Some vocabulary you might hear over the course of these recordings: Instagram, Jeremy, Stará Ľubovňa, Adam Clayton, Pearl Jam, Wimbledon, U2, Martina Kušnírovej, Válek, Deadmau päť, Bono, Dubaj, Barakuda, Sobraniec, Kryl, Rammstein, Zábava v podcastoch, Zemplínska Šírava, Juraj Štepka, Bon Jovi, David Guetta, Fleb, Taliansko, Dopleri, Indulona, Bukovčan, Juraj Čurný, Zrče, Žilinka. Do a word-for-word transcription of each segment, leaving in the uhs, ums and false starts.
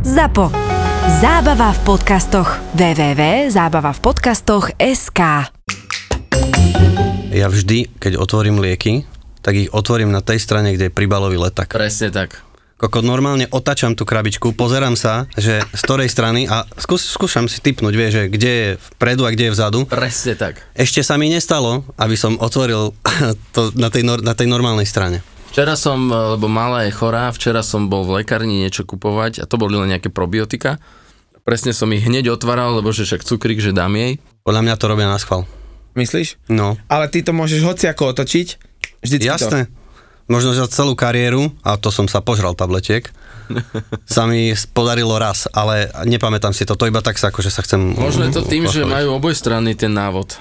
ZAPO. Zábava v podcastoch. w w w bodka zábava v podcastoch bodka es ká. Ja vždy, keď otvorím lieky, tak ich otvorím na tej strane, kde je príbalový leták. Presne tak. Koko, normálne otáčam tú krabičku, pozerám sa, že z ktorej strany a skús, skúšam si tipnúť, vieš, že kde je vpredu a kde je vzadu. Presne tak. Ešte sa mi nestalo, aby som otvoril to na tej, na tej normálnej strane. Včera som, lebo malá je chorá, včera som bol v lekárni niečo kupovať a to boli len nejaké probiotika. Presne som ich hneď otváral, lebo že však cukrík, že dám jej. Podľa mňa to robia na schvál. Myslíš? No. Ale ty to môžeš hociako otočiť? Vždycky. Jasné. To. Možno za celú kariéru, a to som sa požral tabletiek, sa mi podarilo raz, ale nepamätám si to, to iba tak sa akože sa chcem... Možno je to tým, že majú obojstranný ten návod.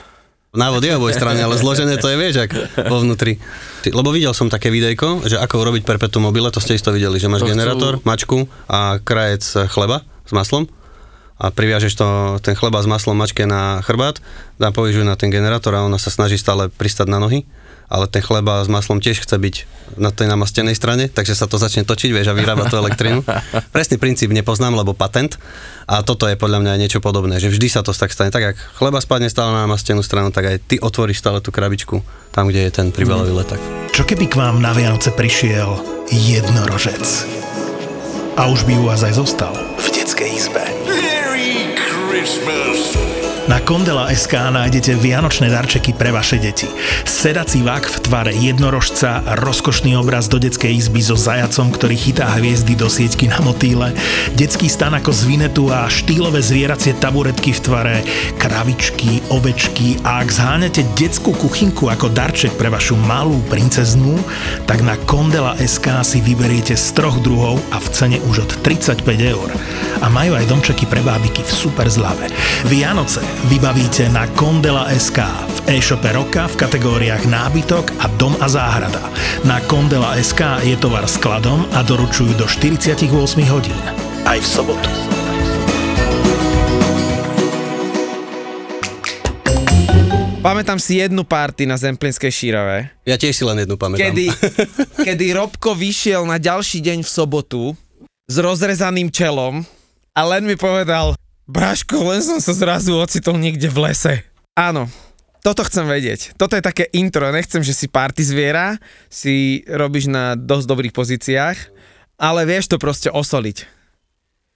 Návod je obojstranný, ale zložené to je, vieš, ak vo vnútri. Lebo videl som také videjko, že ako urobiť perpetuum mobile, to ste isto videli, že máš to generátor, chcú... mačku a krajec chleba s maslom a priviažeš to, ten chleba s maslom mačke na chrbát, dá povižuj na ten generátor a ona sa snaží stále pristať na nohy. Ale ten chleba s maslom tiež chce byť na tej namastenej strane, takže sa to začne točiť, vieš, a vyrába tú elektrínu. Presný princíp nepoznám, lebo patent. A toto je podľa mňa niečo podobné, že vždy sa to tak stane. Tak, jak chleba spadne stále na namastenú stranu, tak aj ty otvoríš stále tú krabičku, tam, kde je ten príbalový leták. Čo keby k vám na Vianoce prišiel jednorožec? A už by u vás aj zostal v detskej izbe. Merry Christmas! Na Kondela bodka es ká nájdete vianočné darčeky pre vaše deti. Sedací vák v tvare jednorožca, rozkošný obraz do detskej izby so zajacom, ktorý chytá hviezdy do sieťky na motýle, detský stan ako z Vinetu a štýlové zvieracie taburetky v tvare kravičky, ovečky, a ak zháňate detskú kuchynku ako darček pre vašu malú princeznú, tak na Kondela bodka es ká si vyberiete z troch druhov a v cene už od tridsaťpäť eur. A majú aj domčeky pre bábiky v super zľave. Vianoce vybavíte na Kondela bodka es ká v e-shope roka v kategóriách nábytok a dom a záhrada. Na Kondela bodka es ká je tovar skladom a doručujú do štyridsaťosem hodín. Aj v sobotu. Pamätám si jednu party na Zemplínskej Šírave. Ja tiež si len jednu pamätám. Kedy, kedy Robko vyšiel na ďalší deň v sobotu s rozrezaným čelom a len mi povedal: Braško, len som sa zrazu ocitol niekde v lese. Áno, toto chcem vedieť. Toto je také intro, nechcem, že si party zviera, si robíš na dosť dobrých pozíciách, ale vieš to proste osoliť.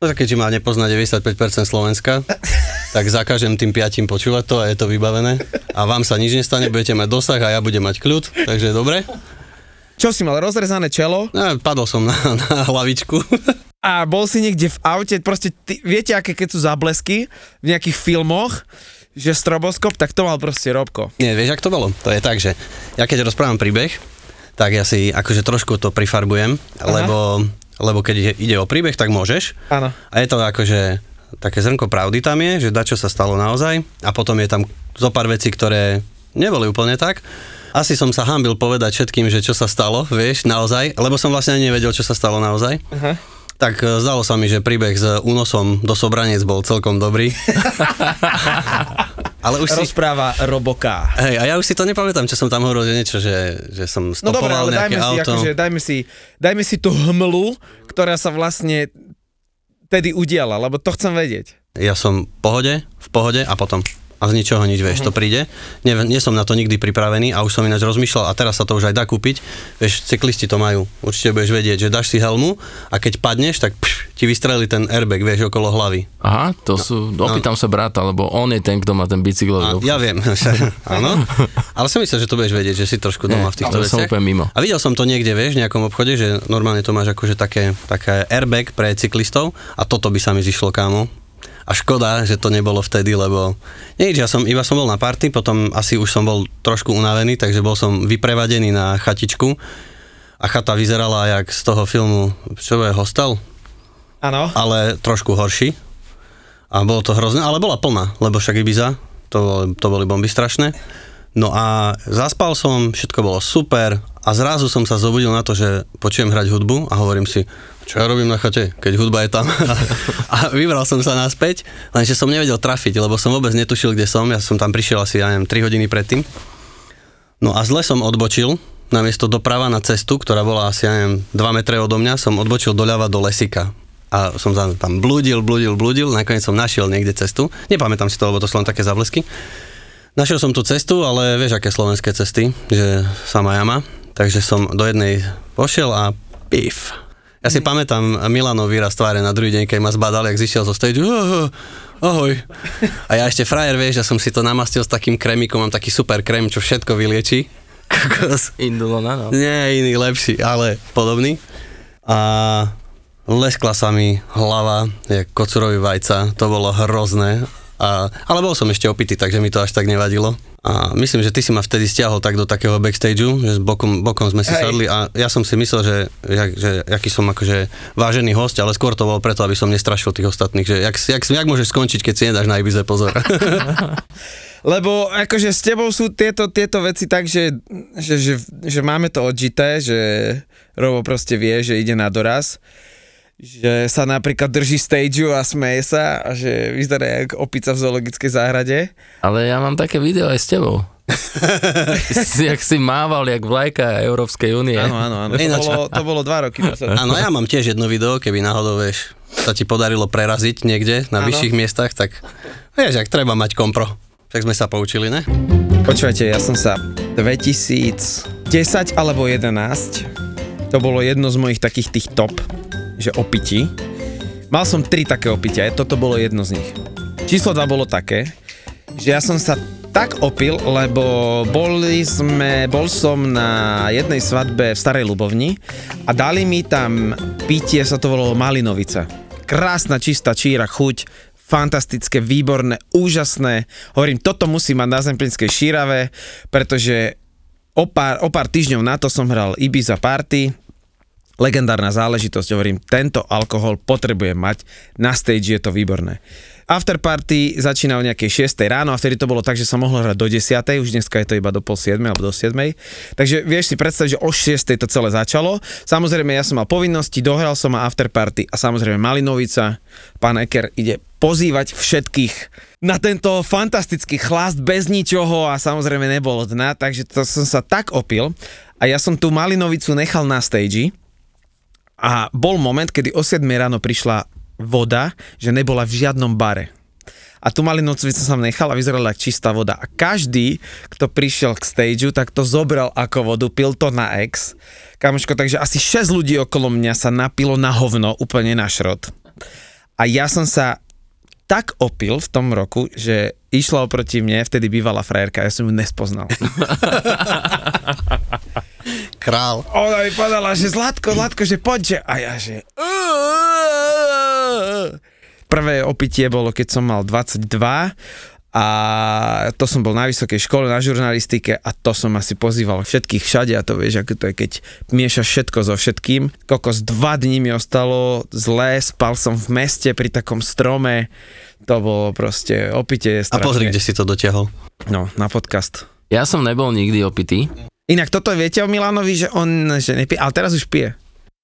No tak keďže ma nepozná deväťdesiatpäť percent Slovenska, tak zakažem tým piatim počúvať to a je to vybavené. A vám sa nič nestane, budete mať dosah a ja budem mať kľud, takže dobre. Čo si mal, rozrezané čelo? No, padol som na, na hlavičku. A bol si niekde v aute, proste ty, viete, aké keď sú záblesky v nejakých filmoch, že stroboskop, tak to mal proste Robko. Nie, vieš, ako to bolo? To je tak, že ja keď rozprávam príbeh, tak ja si akože trošku to prifarbujem, lebo, lebo keď ide o príbeh, tak môžeš. Áno. A je to akože také zrnko pravdy tam je, že dačo sa stalo naozaj a potom je tam zo pár vecí, ktoré neboli úplne tak. Asi som sa hanbil povedať všetkým, že čo sa stalo, vieš, naozaj, lebo som vlastne ani nevedel, čo sa stalo naozaj. Aha. Tak zdalo sa mi, že príbeh s únosom do Sobraniec bol celkom dobrý. Ale už si... Rozpráva Roboká. Hej, a ja už si to nepamätám, čo som tam hovoril, že niečo, že, že som stopoval no dobré, nejaké dajme auto. No dobré, ale dajme si, dajme si tú hmlu, ktorá sa vlastne tedy udiala, lebo to chcem vedieť. Ja som v pohode, v pohode a potom... A z ničoho nič, vieš, to príde. Nie, nie som na to nikdy pripravený a už som ináč rozmýšľal a teraz sa to už aj dá kúpiť. Vieš, cyklisti to majú. Určite budeš vedieť, že dáš si helmu a keď padneš, tak pš, ti vystrelí ten airbag, vieš, okolo hlavy. Aha, to no, sú, opýtam no. sa brata, lebo on je ten, kto má ten bicyklový. Ja viem, áno. Ale som myslel, že to budeš vedieť, že si trošku doma nie, v týchto veciach. A videl som to niekde, vieš, v nejakom obchode, že normálne to máš akože také, také airbag pre cyklistov a toto by sa mi zišlo, kámo. A škoda, že to nebolo vtedy, lebo nič, ja som, iba som bol na party, potom asi už som bol trošku unavený, takže bol som vyprevadený na chatičku a chata vyzerala jak z toho filmu, čo je, Hostel? Áno. Ale trošku horší a bolo to hrozné, ale bola plná, lebo však Ibiza, to boli, to boli bomby strašné. No a zaspal som, všetko bolo super a zrazu som sa zobudil na to, že počujem hrať hudbu a hovorím si, čo ja robím na chate, keď hudba je tam. A vybral som sa naspäť, lenže som nevedel trafiť, lebo som vôbec netušil, kde som. Ja som tam prišiel asi, ja neviem, tri hodiny predtým. No a zle som odbočil, namiesto doprava na cestu, ktorá bola asi, ja neviem, dva metre odo mňa, som odbočil doľava do lesika. a som tam blúdil, blúdil, blúdil, nakoniec som našiel niekde cestu. Nepamätám si to, lebo to sú len také zavlesky. Našiel som tú cestu, ale vieš, aké slovenské cesty, že sama jama. Takže som do jednej pošiel a pif. Ja si pamätám Milanov výraz tváre na druhý deň, keď ma zbadal, jak zišiel zo stage. Oh, oh, ahoj. A ja ešte frajer, vieš, ja som si to namastil s takým kremikom, mám taký super krém, čo všetko vyliečí. Kokos. Indulona, no. Nie, iný, lepší, ale podobný. A leskla sa mi hlava, jak kocurový vajca, to bolo hrozné. A, ale bol som ešte opitý, takže mi to až tak nevadilo. A myslím, že ty si ma vtedy stiahol tak do takého backstageu, že bokom, bokom sme si Hej. sadli a ja som si myslel, že, že, že aký som akože vážený host, ale skôr to bolo preto, aby som nestrašil tých ostatných, že jak, jak, jak môžeš skončiť, keď si nedáš na Ibize pozor. Lebo akože s tebou sú tieto, tieto veci tak, že, že, že, že máme to odžité, že Robo proste vie, že ide na doraz. Že sa napríklad drží stageu a smeje sa a že vyzerá jak opica v zoologickej záhrade. Ale ja mám také video aj s tebou. Jak si mával, jak vlajka Európskej únie. Áno, áno, áno. To bolo, to bolo dva roky. Áno, ja mám tiež jedno video, keby náhodou, vieš, sa ti podarilo preraziť niekde na ano. Vyšších miestach, tak vieš, ak treba mať kompro. Tak sme sa poučili, ne? Počúvajte, ja som sa dvetisícdesať alebo jedenásť, to bolo jedno z mojich takých tých top, že opití. Mal som tri také opitia, toto bolo jedno z nich. Číslo dva bolo také, že ja som sa tak opil, lebo boli sme, bol som na jednej svadbe v Starej Ľubovni a dali mi tam pitie, sa to volalo Malinovica. Krásna, čistá číra, chuť, fantastické, výborné, úžasné. Hovorím, toto musí mať na Zemplínskej Šírave, pretože o pár, o pár týždňov na to som hral Ibiza party. Legendárna záležitosť, hovorím, tento alkohol potrebujem mať, na stage je to výborné. Afterparty začína o nejakej šiestej ráno a vtedy to bolo tak, že sa mohlo hrať do desiatej, už dneska je to iba do pol siedmej alebo do siedmej. Takže vieš si predstaviť, že o šiestej to celé začalo. Samozrejme, ja som mal povinnosti, dohral som a afterparty a samozrejme Malinovica, pán Eker ide pozývať všetkých na tento fantastický chlast bez ničoho a samozrejme nebolo dna, takže to som sa tak opil a ja som tú Malinovicu nechal na stage. A bol moment, kedy o siedmej ráno prišla voda, že nebola v žiadnom bare. A tu Malinovicu som nechal a vyzerala ako čistá voda. A každý, kto prišiel k stageu, tak to zobral ako vodu, pil to na ex. Kamoško, takže asi šesť ľudí okolo mňa sa napilo na hovno, úplne na šrot. A ja som sa tak opil v tom roku, že išla oproti mne, vtedy bývala frajerka, ja som ju nespoznal. Král. Ona mi povedala, že Zlatko, Zlatko, že poď, že... A ja, že... Prvé opitie bolo, keď som mal dvadsaťdva a to som bol na vysokej škole, na žurnalistike a to som asi pozýval všetkých všade a to vieš, ako to je, keď miešaš všetko so všetkým. Kokos, dva dní mi ostalo zlé, spal som v meste pri takom strome, to bolo proste opitie strašné. A pozri, kde si to dotiahol. No, na podcast. Ja som nebol nikdy opitý. Inak toto viete o Milanovi, že on že nepije, ale teraz už pije.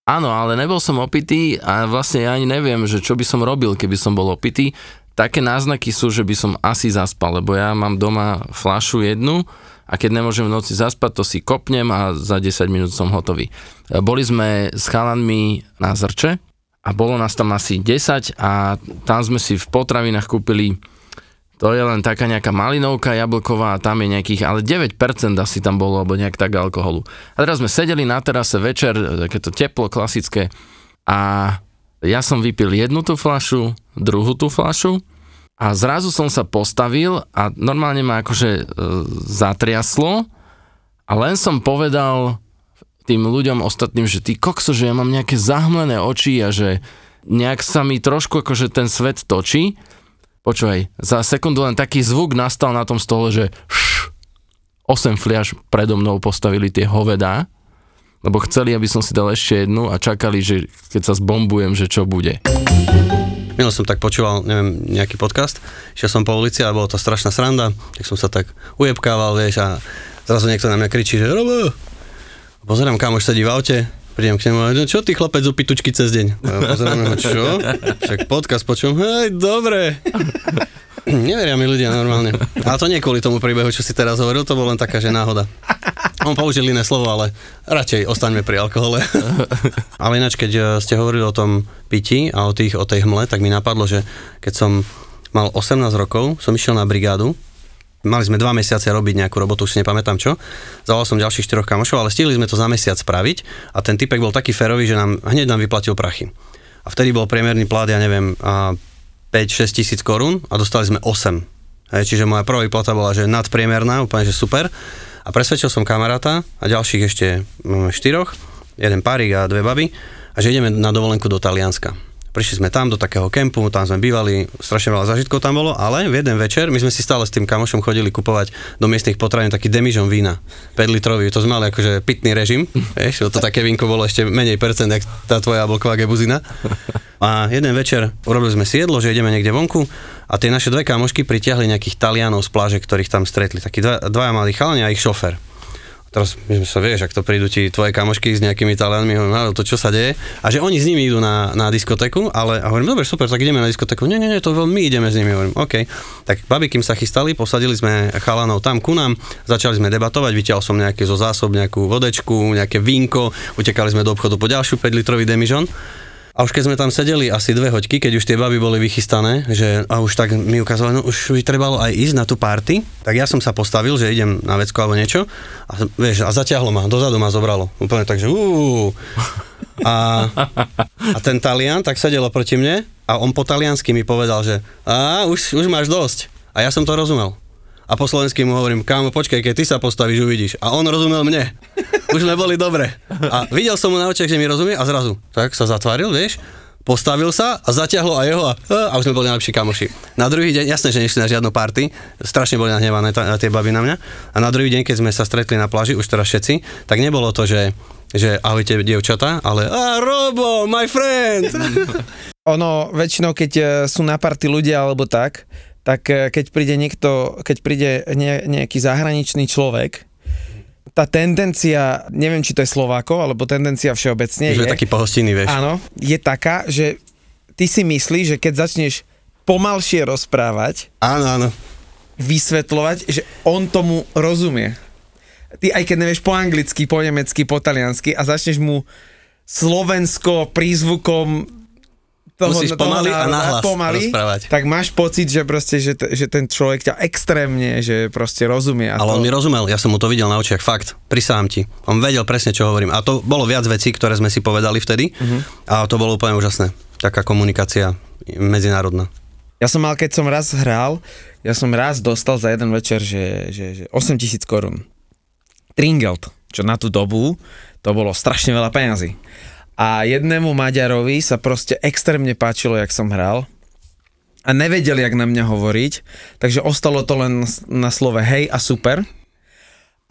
Áno, ale nebol som opitý a vlastne ja ani neviem, že čo by som robil, keby som bol opitý. Také náznaky sú, že by som asi zaspal, lebo ja mám doma fľašu jednu a keď nemôžem v noci zaspať, to si kopnem a za desať minút som hotový. Boli sme s chalanmi na Zrče a bolo nás tam asi desať a tam sme si v potravinách kúpili. To je len taká nejaká malinovka jablková a tam je nejakých, ale deväť percent asi tam bolo, alebo nejak tak alkoholu. A teraz sme sedeli na terase večer, takéto teplo, klasické, a ja som vypil jednu tú fľašu, druhú tú fľašu a zrazu som sa postavil a normálne ma akože e, zatriaslo a len som povedal tým ľuďom ostatným, že ty kokso, že ja mám nejaké zahmlené oči a že nejak sa mi trošku akože ten svet točí. Počúvaj, za sekundu len taký zvuk nastal na tom stole, že šš, osem fliaš predo mnou postavili tie hovedá, lebo chceli, aby som si dal ešte jednu a čakali, že keď sa zbombujem, že čo bude. Minul som tak počúval, neviem, nejaký podcast, išiel som po ulici a bola to strašná sranda, tak som sa tak ujebkával, vieš, a zrazu niekto na mňa kričí, že Robo, pozerám, kámoš sedí v aute, prídem k nemu a čo ty chlapec z upitučky cez deň? Pozerám ho, čo? Však podcast počujem, hej, dobre. Neveria mi ľudia normálne. Ale to nie kvôli tomu príbehu, čo si teraz hovoril, to bola len taká, že náhoda. On použil iné slovo, ale radšej ostaňme pri alkohole. Ale ináč, keď ste hovorili o tom pití a o, tých, o tej hmle, tak mi napadlo, že keď som mal osemnásť rokov, som išiel na brigádu. Mali sme dva mesiace robiť nejakú robotu, už si nepamätám čo. Zavolal som ďalších štyroch kamošov, ale stihli sme to za mesiac spraviť a ten typek bol taký férový, že nám hneď nám vyplatil prachy. A vtedy bol priemerný plát, ja neviem, päť až šesť tisíc korún a dostali sme osem. Hej, čiže moja prvá výplata bola, že nadpriemerná, úplne že super. A presvedčil som kamaráta a ďalších ešte štyroch, jeden párik a dve baby, a že ideme na dovolenku do Talianska. Prišli sme tam do takého kempu, tam sme bývali, strašne veľa zážitkov tam bolo, ale v jeden večer my sme si stále s tým kamošom chodili kupovať do miestnych potravín taký demižon vína, päť litrový, to sme mali akože pitný režim, vieš, to také vínko bolo ešte menej percent, jak tá tvoja jablková gebuzina. A jeden večer urobili sme si jedlo, že ideme niekde vonku a tie naše dve kamošky pritiahli nejakých Talianov z pláže, ktorých tam stretli, takí dva, dvaja malí chalani a ich šofér. Teraz my sme sa, vieš, ak to prídu ti tvoje kamošky s nejakými Talianmi, hovorím, to čo sa deje? A že oni s nimi idú na, na diskotéku, ale a hovorím, dobre, super, tak ideme na diskotéku. Nie, nie, nie, to veľmi, my ideme s nimi, hovorím, OK. Tak babi, kým sa chystali, posadili sme chalanov tam ku nám, začali sme debatovať, vytiahol som nejaké zo zásob, nejakú vodečku, nejaké vínko, utekali sme do obchodu po ďalšiu päťlitrový demižon. A už keď sme tam sedeli asi dve hoďky, keď už tie baby boli vychystané, že a už tak mi ukázali, no už by trebalo aj ísť na tú party, tak ja som sa postavil, že idem na vecko alebo niečo a, vieš, a zaťahlo ma, dozadu ma zobralo. Úplne tak, že uú. A, a ten Talian tak sedel proti mne a on po taliansky mi povedal, že a už, už máš dosť. A ja som to rozumel. A po slovensky mu hovorím, kámo, počkaj, keď ty sa postavíš, uvidíš. A on rozumel mne. Už sme boli dobre. A videl som mu na očiach, že mi rozumie a zrazu tak sa zatváril, vieš, postavil sa a zatiahlo aj jeho a, a už sme boli najlepší kamoši. Na druhý deň, jasné, že nešli na žiadnu party, strašne boli nahnevané t- tie baby na mňa. A na druhý deň, keď sme sa stretli na pláži, už teraz všetci, tak nebolo to, že, že ahojte, dievčatá, ale a Robo, my friend. Ono, väčšinou, keď sú na party ľudia alebo tak, tak keď príde niekto, keď príde ne, nejaký zahraničný človek, tá tendencia, neviem, či to je Slovákov, alebo tendencia všeobecne je... Že je taký pohostinný, vieš. Áno, je taká, že ty si myslíš, že keď začneš pomalšie rozprávať... Áno, áno. Vysvetľovať, že on tomu rozumie. Ty aj keď nevieš po anglicky, po nemecky, po taliansky a začneš mu Slovensko prízvukom... Toho, musíš pomaly a nahlas rozprávať. Tak máš pocit, že proste, že, t- že ten človek ťa extrémne, že proste rozumie. A ale to... on mi rozumel, ja som mu to videl na očiach, fakt, prisahám ti. On vedel presne, čo hovorím. A to bolo viac vecí, ktoré sme si povedali vtedy uh-huh. A to bolo úplne úžasné. Taká komunikácia medzinárodná. Ja som mal, keď som raz hral, ja som raz dostal za jeden večer, že, že, že osem tisíc korún. Tringelt, čo na tú dobu, to bolo strašne veľa peňazí. A jednému Maďarovi sa proste extrémne páčilo, jak som hral. A nevedel, jak na mňa hovoriť. Takže ostalo to len na slove hej a super.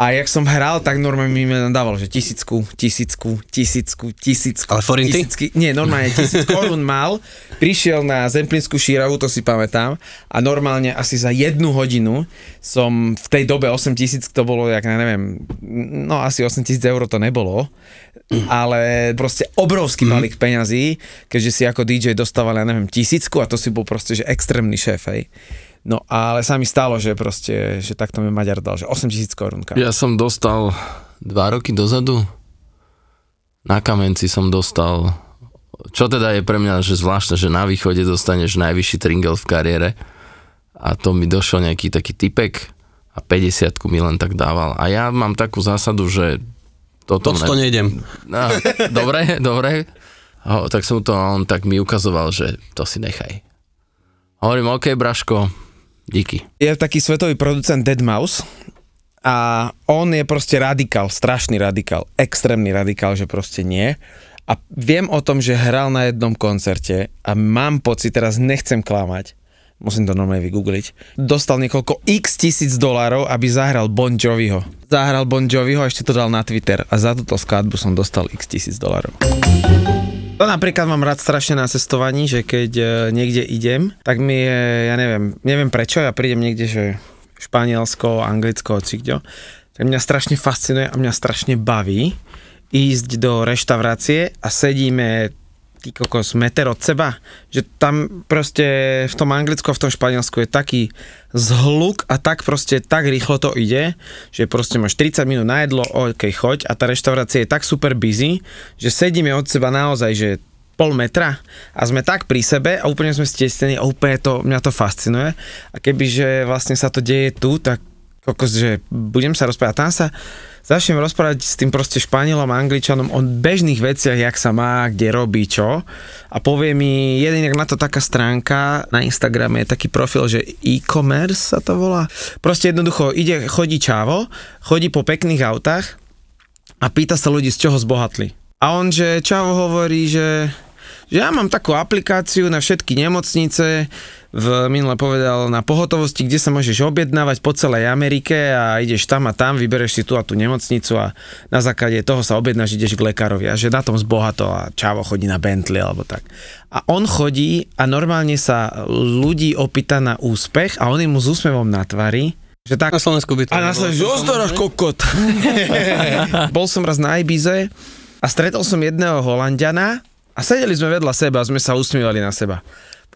A jak som hral, tak normálne mi nadával, že tisícku, tisícku, tisícku, tisícku. Ale forinty? Tisícky, nie, normálne tisíc korún mal. Prišiel na Zemplínskú Šíravu, to si pamätám. A normálne asi za jednu hodinu som v tej dobe osem tisíc, to bolo, jak neviem, no asi osem tisíc eur to nebolo. Ale proste obrovský balík mm. peňazí, keďže si ako dý džej dostával, ja neviem, tisícku a to si bol proste, že extrémny šéf, hej. No ale sa mi stalo, že proste, že takto mi Maďar dal, že osem tisíc korún. Ja som dostal dva roky dozadu, na Kamenci som dostal, čo teda je pre mňa, že zvláštne, že na východe dostaneš najvyšší tringel v kariére a to mi došiel nejaký taký typek a päťdesiatku mi len tak dával. A ja mám takú zásadu, že toto ne... to nejdem. No, dobre, dobre. Ho, tak som to, on tak mi ukazoval, že to si nechaj. Hovorím, OK, Braško, díky. Je taký svetový producent Deadmau päť a on je proste radikál, strašný radikál, extrémny radikál, že proste nie. A viem o tom, že hral na jednom koncerte a mám pocit, teraz nechcem klamať, musím to normálne vygoogliť, dostal niekoľko x tisíc dolárov, aby zahral Bon Joviho. Zahral Bon Joviho a ešte to dal na Twitter a za túto skladbu som dostal x tisíc dolárov. To napríklad mám rád strašne na cestovaní, že keď e, niekde idem, tak mi je, ja neviem, neviem prečo, ja prídem niekde, že Španielsko, Anglicko, či kdo, tak mňa strašne fascinuje a mňa strašne baví ísť do reštaurácie a sedíme ty kokos, meter od seba, že tam proste v tom Anglicku, v tom Španielsku je taký zhluk a tak proste tak rýchlo to ide, že proste máš tridsať minút na jedlo, okej, choď, a tá reštaurácia je tak super busy, že sedíme od seba naozaj, že pol metra a sme tak pri sebe a úplne sme stesnení a úplne to, mňa to fascinuje. A kebyže vlastne sa to deje tu, tak kokos, že budem sa rozprávať, tam sa začnem rozprávať s tým proste Španielom a Angličanom o bežných veciach, jak sa má, kde robí, čo. A povie mi, jeden jak na to taká stránka, na Instagrame je taký profil, že e-commerce sa to volá. Proste jednoducho ide, chodí čávo, chodí po pekných autách a pýta sa ľudí, z čoho zbohatli. A on, že čávo hovorí, že, že ja mám takú aplikáciu na všetky nemocnice, v minule povedal na pohotovosti, kde sa môžeš objednávať po celej Amerike a ideš tam a tam, vybereš si tu a tú nemocnicu a na základe toho sa objednáš, ideš k lekárovi a že na tom zbohato a čavo chodí na Bentley alebo tak. A on chodí a normálne sa ľudí opýta na úspech a on im s úsmevom na tvári, že tak. Na Slovensku by to a na Slovensku, zostaraš kokot. Bol som raz na Ibize a stretol som jedného Holandiana a sedeli sme vedľa seba a sme sa usmievali na seba.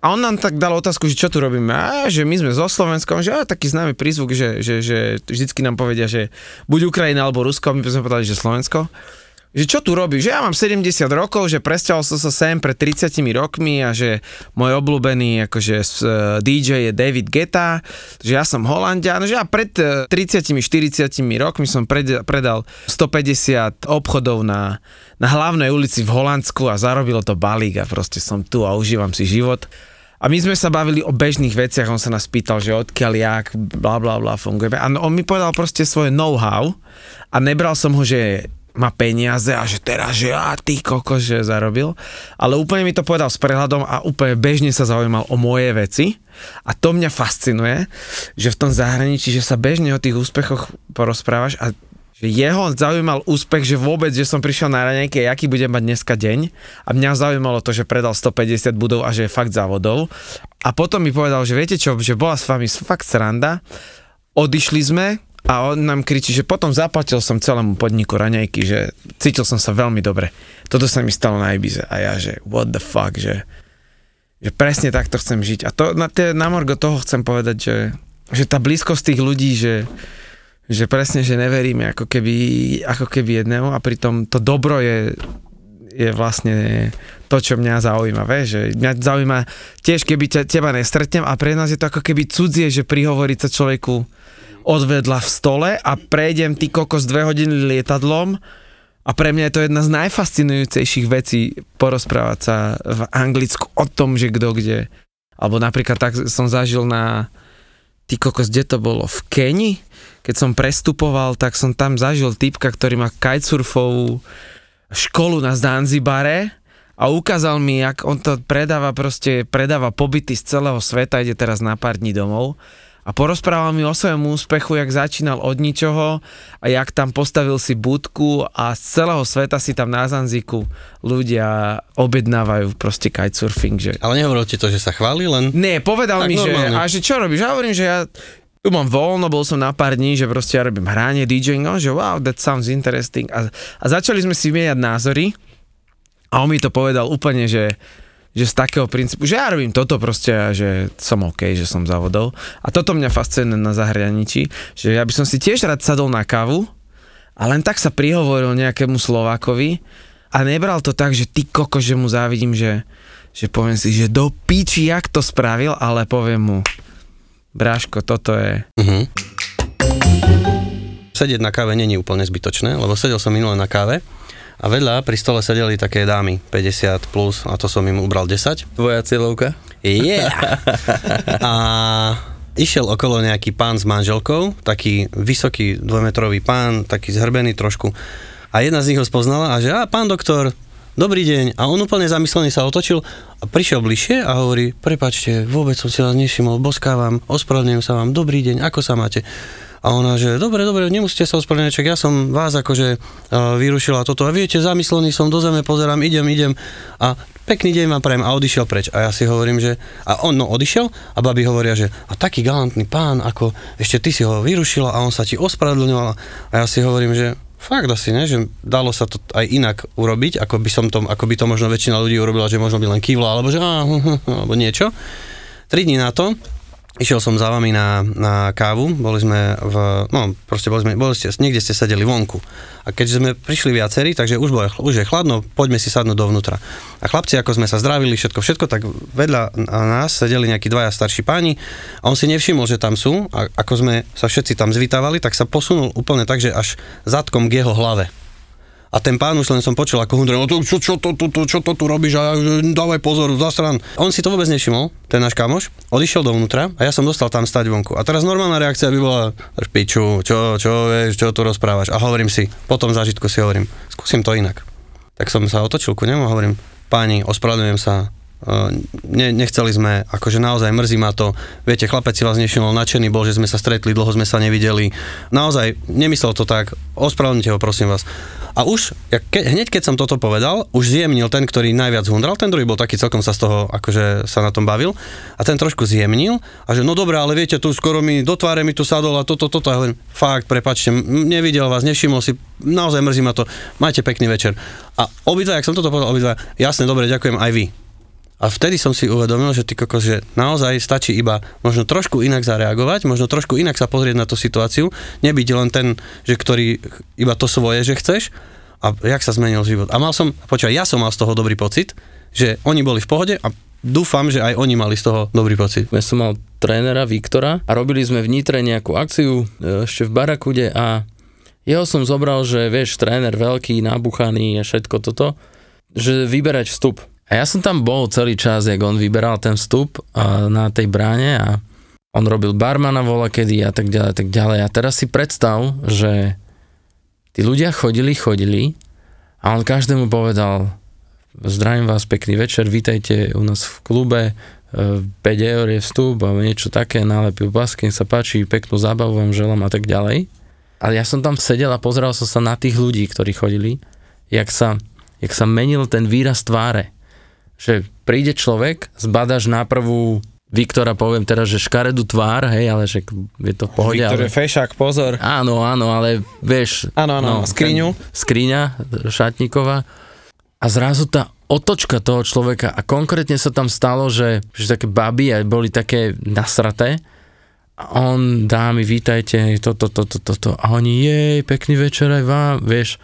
A on nám tak dal otázku, že čo tu robíme, a že my sme zo Slovenska, že a, taký známy prízvuk, že, že, že vždycky nám povedia, že buď Ukrajina alebo Rusko, my sme povedali, že Slovensko. Že čo tu robí, že ja mám sedemdesiat rokov, že presťahol som sa sem pred tridsiatimi rokmi a že môj obľúbený akože dý džej je David Guetta, že ja som Holandian, že ja pred tridsiatimi štyridsiatimi rokmi som predal stopäťdesiat obchodov na, na hlavnej ulici v Holandsku a zarobilo to balík a proste som tu a užívam si život. A my sme sa bavili o bežných veciach, on sa nás pýtal, že odkiaľ, jak, bla bla bla, fungujeme. A on mi povedal proste svoje know-how a nebral som ho, že má peniaze a že teraz, že á, ty kokos, že zarobil. Ale úplne mi to povedal s prehľadom a úplne bežne sa zaujímal o moje veci. A to mňa fascinuje, že v tom zahraničí, že sa bežne o tých úspechoch porozprávaš a že jeho zaujímal úspech, že vôbec, že som prišiel na raňajky, aký budem mať dneska deň. A mňa zaujímalo to, že predal stopäťdesiat budov a že je fakt závodov. A potom mi povedal, že viete čo, že bola s vami fakt sranda. Odišli sme, a on nám kričí, že potom zaplatil som celému podniku raňajky, že cítil som sa veľmi dobre. Toto sa mi stalo na Ibize. A ja, že what the fuck, že, že presne takto chcem žiť. A to, na, na morgo toho chcem povedať, že, že tá blízkosť tých ľudí, že, že presne, že neveríme ako keby, ako keby jednému a pritom to dobro je, je vlastne to, čo mňa zaujíma. Vieš, že mňa zaujíma tiež, keby te, teba nestretnem a pre nás je to ako keby cudzie, že prihovoriť sa človeku odvedla v stole a prejdem ty kokos dve hodiny lietadlom a pre mňa je to jedna z najfascinujúcejších vecí porozprávať sa v Anglicku o tom, že kto kde. Alebo napríklad tak som zažil na ty kokos, kde to bolo? V Kenii? Keď som prestupoval, tak som tam zažil typka, ktorý má kitesurfovú školu na Zanzibare a ukázal mi, jak on to predáva, proste predáva pobyty z celého sveta, ide teraz na pár dní domov. A porozprával mi o svojom úspechu, jak začínal od ničoho a jak tam postavil si budku a z celého sveta si tam na Zanziku ľudia objednávajú proste kitesurfing. Že... Ale nehovoril ti to, že sa chváli len? Nie, povedal tak mi, normálne. Že a že čo robíš? Ja hovorím, že ja tu mám voľno, bol som na pár dní, že proste ja robím hranie, DJing, že wow, that sounds interesting. A, a začali sme si vymieňať názory a on mi to povedal úplne, že že z takého princípu, že ja robím toto proste a že som OK, že som závodov. A toto mňa fascinuje na zahraničí, že ja by som si tiež rád sadol na kávu a len tak sa prihovoril nejakému Slovákovi a nebral to tak, že ty koko, že mu závidím, že, že poviem si, že do píči, jak to spravil, ale poviem mu, bráško, toto je... Uh-huh. Sedieť na káve není úplne zbytočné, lebo sedel som minule na káve a vedľa pri stole sedeli také dámy, päťdesiat plus, a to som im ubral desať. Tvoja cieľovka? Yeah! A išiel okolo nejaký pán s manželkou, taký vysoký dvojmetrový pán, taký zhrbený trošku. A jedna z nich ho spoznala a že, a pán doktor, dobrý deň. A on úplne zamyslený sa otočil a prišiel bližšie a hovorí, prepáčte, vôbec som si vás nevšimol, boskávam, ospravedlňujem sa vám, dobrý deň, ako sa máte? A ona, že dobre, dobre, nemusíte sa ospravedlňovať, ja som vás akože uh, vyrušila toto. A viete, zamyslený som, do zeme pozerám, idem, idem a pekný deň vám prajem. A odišiel preč. A ja si hovorím, že... A on no, odišiel a babi hovoria, že a taký galantný pán, ako ešte ty si ho vyrušila a on sa ti ospravedlňoval. A ja si hovorím, že Fakt asi, ne? Že dalo sa to aj inak urobiť, ako by, som to, ako by to možno väčšina ľudí urobila, že možno by len kývla, alebo že á, alebo niečo. Tri dní na to, išiel som za vami na, na kávu, boli sme v, no proste boli sme, boli ste, niekde ste sedeli vonku. A keďže sme prišli viacerí, takže už, bolo, už je chladno, poďme si sadnúť dovnútra. A chlapci, ako sme sa zdravili, všetko, všetko, tak vedľa nás sedeli nejakí dvaja starší páni a on si nevšimol, že tam sú a ako sme sa všetci tam zvítavali, tak sa posunul úplne tak, že až zadkom k jeho hlave. A ten pán už len som počul, ako hundre, čo, čo, to, to, to, čo to tu robíš, a dávaj pozor, zasran. On si to vôbec nevšimol, ten náš kamoš, odišiel dovnútra a ja som dostal tam stať vonku. A teraz normálna reakcia by bola, piču, čo, čo, vieš, čo tu rozprávaš. A hovorím si, potom zážitku si hovorím, skúsim to inak. Tak som sa otočil ku nemu a hovorím, páni, ospravedlňujem sa, ne, nechceli sme, akože naozaj mrzí ma to, viete, chlapec si vás nevšimol, nadšený bol, že sme sa stretli, dlho sme sa nevideli, naozaj, nemyslel to tak, ospravedlňte ho, prosím vás. A už, ja ke, hneď keď som toto povedal, už zjemnil ten, ktorý najviac hundral, ten druhý bol taký, celkom sa z toho, akože sa na tom bavil, a ten trošku zjemnil, a že no dobré, ale viete, tu skoro mi, do tváre mi tu sadol a toto, toto, a hovorím, fakt, prepáčte, nevidel vás, nevšimol si, naozaj mrzí ma to, majte pekný večer. A obidva, jak som toto povedal, obidva, jasne, dobre, ďakujem aj vy. A vtedy som si uvedomil, že ty kokos, že naozaj stačí iba možno trošku inak zareagovať, možno trošku inak sa pozrieť na tú situáciu, nebyť len ten, že ktorý iba to svoje, že chceš, a jak sa zmenil život. A mal som, počkaj, ja som mal z toho dobrý pocit, že oni boli v pohode a dúfam, že aj oni mali z toho dobrý pocit. Ja som mal trénera Viktora a robili sme v Nitre nejakú akciu ešte v Barakude a jeho som zobral, že vieš, tréner veľký, nabuchaný a všetko toto, že vyberať vstup. A ja som tam bol celý čas, jak on vyberal ten vstup a, na tej bráne a on robil barmana volakedy a tak ďalej, tak ďalej. A teraz si predstav, že tí ľudia chodili, chodili a on každému povedal, zdravím vás, pekný večer, vítajte u nás v klube, päť eur je vstup a niečo také, nálepil basky, sa páči, peknú zábavu vám želám a tak ďalej. A ja som tam sedel a pozeral som sa na tých ľudí, ktorí chodili, jak sa, jak sa menil ten výraz tváre. Že príde človek, zbadaš na prvú Viktora, poviem teraz, že škaredú tvár, hej, ale že je to v pohode. Viktor je ale... fešák, pozor. Áno, áno, ale vieš. Áno, áno, no, skriňu. Skriňa šatníková. A zrazu tá otočka toho človeka a konkrétne sa tam stalo, že, že také baby aj boli také nasraté. A on, dámy, vítajte, toto, toto, toto. A oni, jej, pekný večer aj vám, vieš.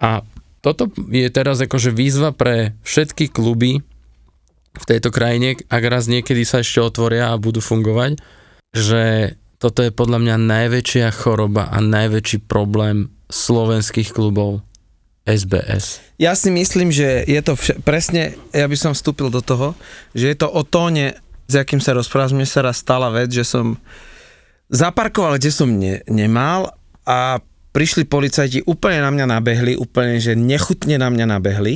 A toto je teraz akože výzva pre všetky kluby, v tejto krajine, ak raz niekedy sa ešte otvoria a budú fungovať, že toto je podľa mňa najväčšia choroba a najväčší problém slovenských klubov es bé es. Ja si myslím, že je to vš- presne, ja by som vstúpil do toho, že je to o tóne, s akým sa rozprávam, mne sa raz stala vec, že som zaparkoval, kde som ne- nemal a prišli policajti, úplne na mňa nabehli, úplne, že nechutne na mňa nabehli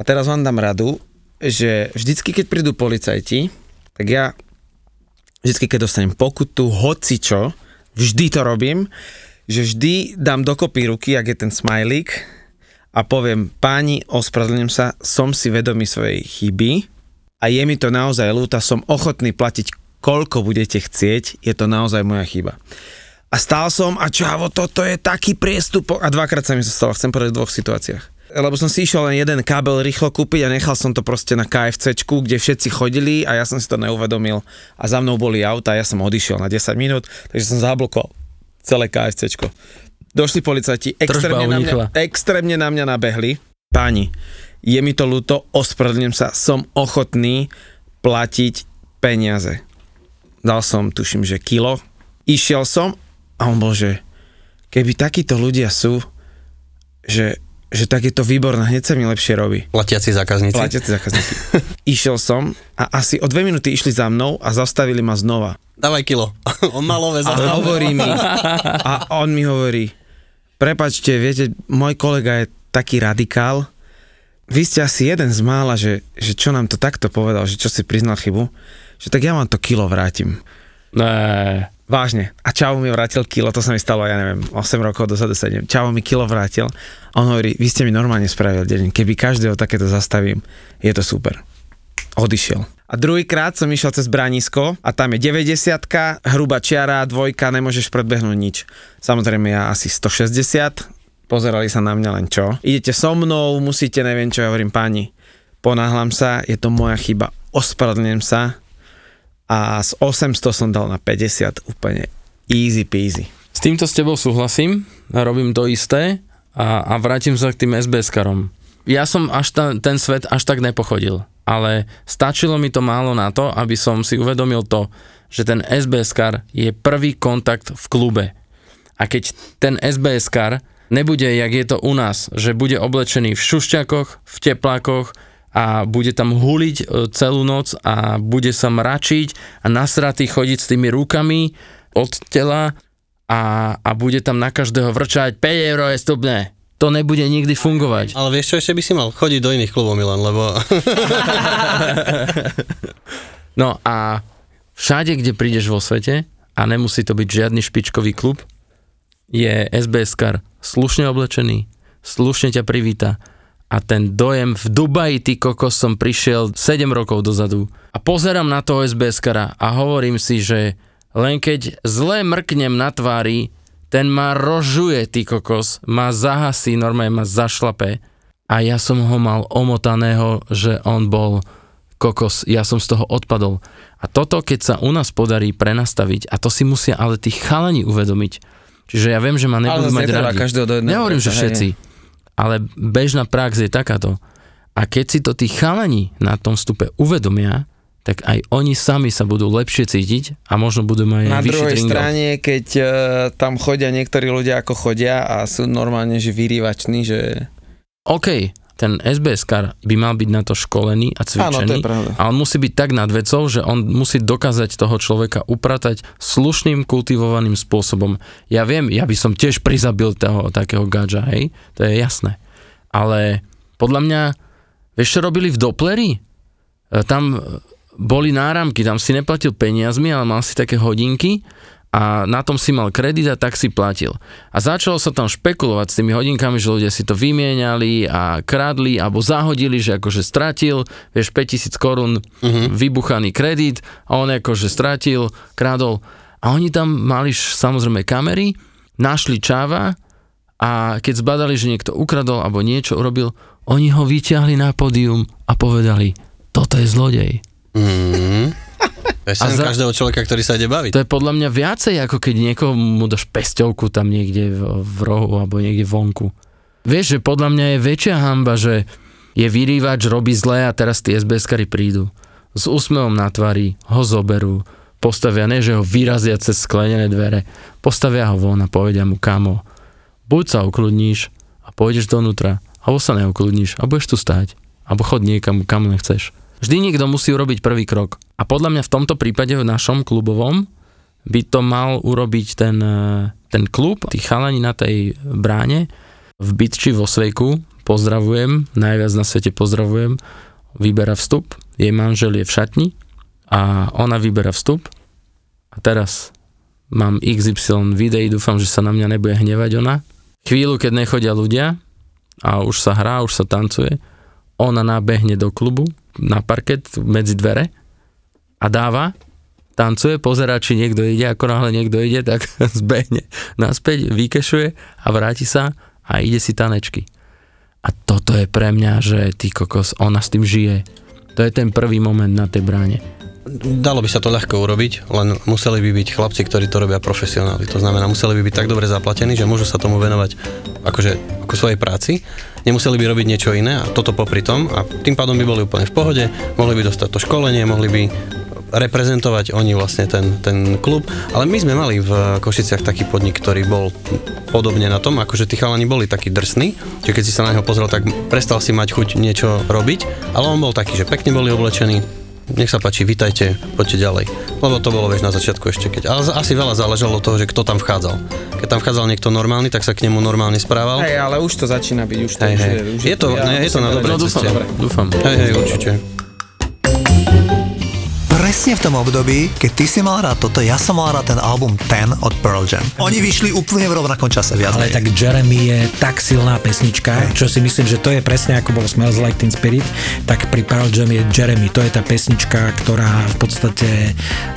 a teraz vám dám radu, že vždycky, keď prídu policajti, tak ja vždycky, keď dostanem pokutu, hocičo, vždy to robím, že vždy dám dokopy ruky, ak je ten smajlík a poviem, páni, ospravedlňujem sa, som si vedomý svojej chyby a je mi to naozaj ľúto, som ochotný platiť, koľko budete chcieť, je to naozaj moja chyba. A stál som a čavo, toto je taký priestupok a dvakrát sa mi to stalo, chcem povedať v dvoch situáciách. Lebo som si išiel len jeden kábel rýchlo kúpiť a nechal som to proste na KFCčku, kde všetci chodili a ja som si to neuvedomil a za mnou boli auta a ja som odišiel na desať minút, takže som zablokoval celé KFCčko. Došli policajti, extrémne na mňa, extrémne na mňa nabehli. Páni, je mi to ľúto, ospravedlňujem sa, som ochotný platiť peniaze. Dal som, tuším, že kilo. Išiel som a on bol, že keby takíto ľudia sú, že že tak je to výborné, hneď sa mi lepšie robí. Platiaci zákazníci. Platiaci zákazníci. Išiel som a asi o dve minúty išli za mnou a zastavili ma znova. Dávaj kilo. On malové zastavil. A hovorí mi, a on mi hovorí, prepáčte, viete, môj kolega je taký radikál, vy ste asi jeden z mála, že, že čo nám to takto povedal, že čo si priznal chybu, že tak ja vám to kilo vrátim. Né. Vážne. A čavo mi vrátil kilo, to sa mi stalo, ja neviem, osem rokov dozadu sedem. Čavo mi kilo vrátil a on hovorí, vy ste mi normálne spravil deň, keby každého takéto zastavím, je to super. Odišiel. A druhýkrát som išiel cez Bránisko a tam je deväťdesiatka, hrubá čiara, dvojka, nemôžeš predbehnúť nič. Samozrejme ja asi stošesťdesiat, Pozerali sa na mňa len čo. Idete so mnou, musíte, neviem čo, ja hovorím pani. Ponáhlam sa, je to moja chyba, ospravedlňujem sa. A z osemsto som dal na päťdesiat, úplne easy peasy. S týmto s tebou súhlasím, robím to isté a, a vrátim sa k tým es bé eskarom. Ja som až ta, ten svet až tak nepochodil, ale stačilo mi to málo na to, aby som si uvedomil to, že ten es bé eskar je prvý kontakt v klube. A keď ten es bé eskar nebude, jak je to u nás, že bude oblečený v šušťakoch, v teplákoch a bude tam huliť celú noc a bude sa mračiť a nasratý chodiť s tými rukami od tela a, a bude tam na každého vrčať päť eur je stupné. To nebude nikdy fungovať. Ale vieš čo, ešte by si mal chodiť do iných klubov, Milan, lebo... No a všade, kde prídeš vo svete, a nemusí to byť žiadny špičkový klub, je es bé eskar slušne oblečený, slušne ťa privíta. A ten dojem v Dubaji, ty kokos, som prišiel sedem rokov dozadu. A pozerám na toho es bé eskara a hovorím si, že len keď zle mrknem na tvári, ten ma rožuje, ty kokos, ma zahasí, normálne ma zašlape. A ja som ho mal omotaného, že on bol kokos, ja som z toho odpadol. A toto, keď sa u nás podarí prenastaviť, a to si musia ale tí chalani uvedomiť. Čiže ja viem, že ma nebudú mať radi. Nehovorím, že všetci. Ale bežná prax je takáto. A keď si to tí chalani na tom stupe uvedomia, tak aj oni sami sa budú lepšie cítiť a možno budú mať aj vyšší tringel. Na druhej strane, keď uh, tam chodia niektorí ľudia ako chodia a sú normálne, že vyrývační, že... OK, ten es bé eskar by mal byť na to školený a cvičený. Áno, to je pravda. A on musí byť tak nad vecou, že on musí dokázať toho človeka upratať slušným, kultivovaným spôsobom. Ja viem, ja by som tiež prizabil toho takého gadža, hej? To je jasné. Ale podľa mňa, vieš čo robili v Dopleri? Tam boli náramky, tam si neplatil peniazmi, ale mal si také hodinky a na tom si mal kredit a tak si platil. A začalo sa tam špekulovať s tými hodinkami, že ľudia si to vymieniali a krádli, alebo zahodili, že akože stratil, vieš, päťtisíc korún uh-huh. vybuchaný kredit a on akože stratil, krádol. A oni tam mali samozrejme kamery, našli čáva a keď zbadali, že niekto ukradol alebo niečo urobil, oni ho vyťahli na pódium a povedali, toto je zlodej. Mhm. A za... každého človeka, ktorý sa ide baviť. To je podľa mňa viacej, ako keď niekomu dáš pesťovku tam niekde v rohu alebo niekde vonku. Vieš, že podľa mňa je väčšia hanba, že je vyrývač, robí zlé a teraz tí es bé eskari prídu. S úsmevom na tvári ho zoberú, postavia, ne že ho vyrazia cez sklenené dvere, postavia ho von a povedia mu, kamo, buď sa ukludníš a pôjdeš donútra, alebo sa neukludníš a budeš tu stáť, alebo chod niekam, kam nechceš. Vždy niekto musí urobiť prvý krok. A podľa mňa v tomto prípade v našom klubovom by to mal urobiť ten, ten klub, tí chalani na tej bráne, v Bytči vo Švejku, pozdravujem, najviac na svete pozdravujem, vyberá vstup, jej manžel je v šatni a ona vyberá vstup. A teraz mám iks ypsilon videí, dúfam, že sa na mňa nebude hnevať ona. Chvíľu, keď nechodia ľudia a už sa hrá, už sa tancuje, ona nabehne do klubu, na parket, medzi dvere a dáva, tancuje, pozerá, či niekto ide, ako náhle niekto ide, tak zbehne naspäť, vykešuje a vráti sa a ide si tanečky. A toto je pre mňa, že ty kokos, ona s tým žije. To je ten prvý moment na tej bráne. Dalo by sa to ľahko urobiť, len museli by byť chlapci, ktorí to robia profesionáli. To znamená, museli by byť tak dobre zaplatení, že môžu sa tomu venovať akože ako svojej práci. Nemuseli by robiť niečo iné a toto popri tom a tým pádom by boli úplne v pohode, mohli by dostať to školenie, mohli by reprezentovať oni vlastne ten, ten klub. Ale my sme mali v Košiciach taký podnik, ktorý bol podobne na tom, akože tí chalani boli takí drsní, že keď si sa na neho pozrel, tak prestal si mať chuť niečo robiť, ale on bol taký, že pekne boli oblečení. Nech sa páči, vítajte, poďte ďalej. Lebo to bolo, vieš, na začiatku ešte keď. Ale asi veľa záležalo od toho, že kto tam vchádzal. Keď tam vchádzal niekto normálny, tak sa k nemu normálne správal. Hej, ale už to začína byť, už to hej, už hej. Je, už je to, ja, ne, je to na dobrej ceste. Dúfam, dúfam. Hej, hej, určite. Presne v tom období, keď ty si mal rád toto, ja som mal rád ten album Ten od Pearl Jam. Oni vyšli úplne v rovnakom čase viac. Ale tak Jeremy je tak silná pesnička, čo si myslím, že to je presne ako bol Smells Like Teen Spirit, tak pri Pearl Jam je Jeremy. To je tá pesnička, ktorá v podstate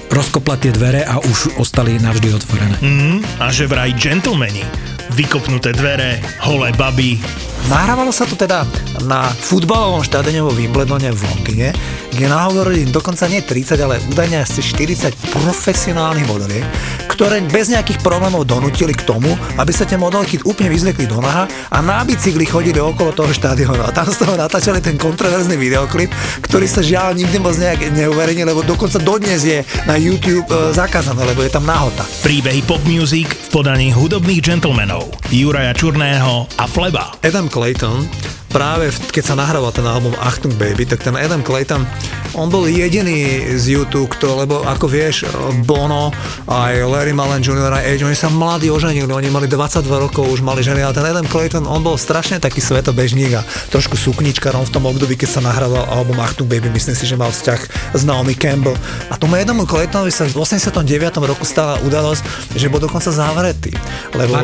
rozkopla tie dvere a už ostali navždy otvorené. Mm, a že vraj gentlemani vykopnuté dvere, holé baby. Nahrávalo sa to teda na futbalovom štádione vo Wimbledone v Londýne, kde nahovorili dokonca nie tridsať, ale údajne asi štyridsať profesionálnych modeliek, ktoré bez nejakých problémov donútili k tomu, aby sa tie modelky úplne vyzliekli do naha a na bicykli chodili okolo toho štádiona. A tam z toho natáčali ten kontroverzný videoklip, ktorý sa žiaľ nikdy moc nejak neuverejnil, lebo dokonca dodnes je na YouTube e, zakázané, lebo je tam nahota. Príbehy pop music v podaní hudobných gentlemanov Juraja Čurného a Fleba. Adam Clayton, práve v, keď sa nahrával ten album Achtung Baby, tak ten Adam Clayton, on bol jediný z YouTube, kto, lebo ako vieš, Bono aj Larry Mullen junior aj Age, oni sa mladí oženili, oni mali dvadsaťdva rokov, už mali ženy, ale ten Adam Clayton, on bol strašne taký svetobežník a trošku sukničkarom v tom období, keď sa nahrával album Achtung Baby, myslím si, že mal vzťah s Naomi Campbell. A tomu Adamu Claytonovi sa v osemdesiatom deviatom roku stala udalosť, že bol dokonca zavretý, lebo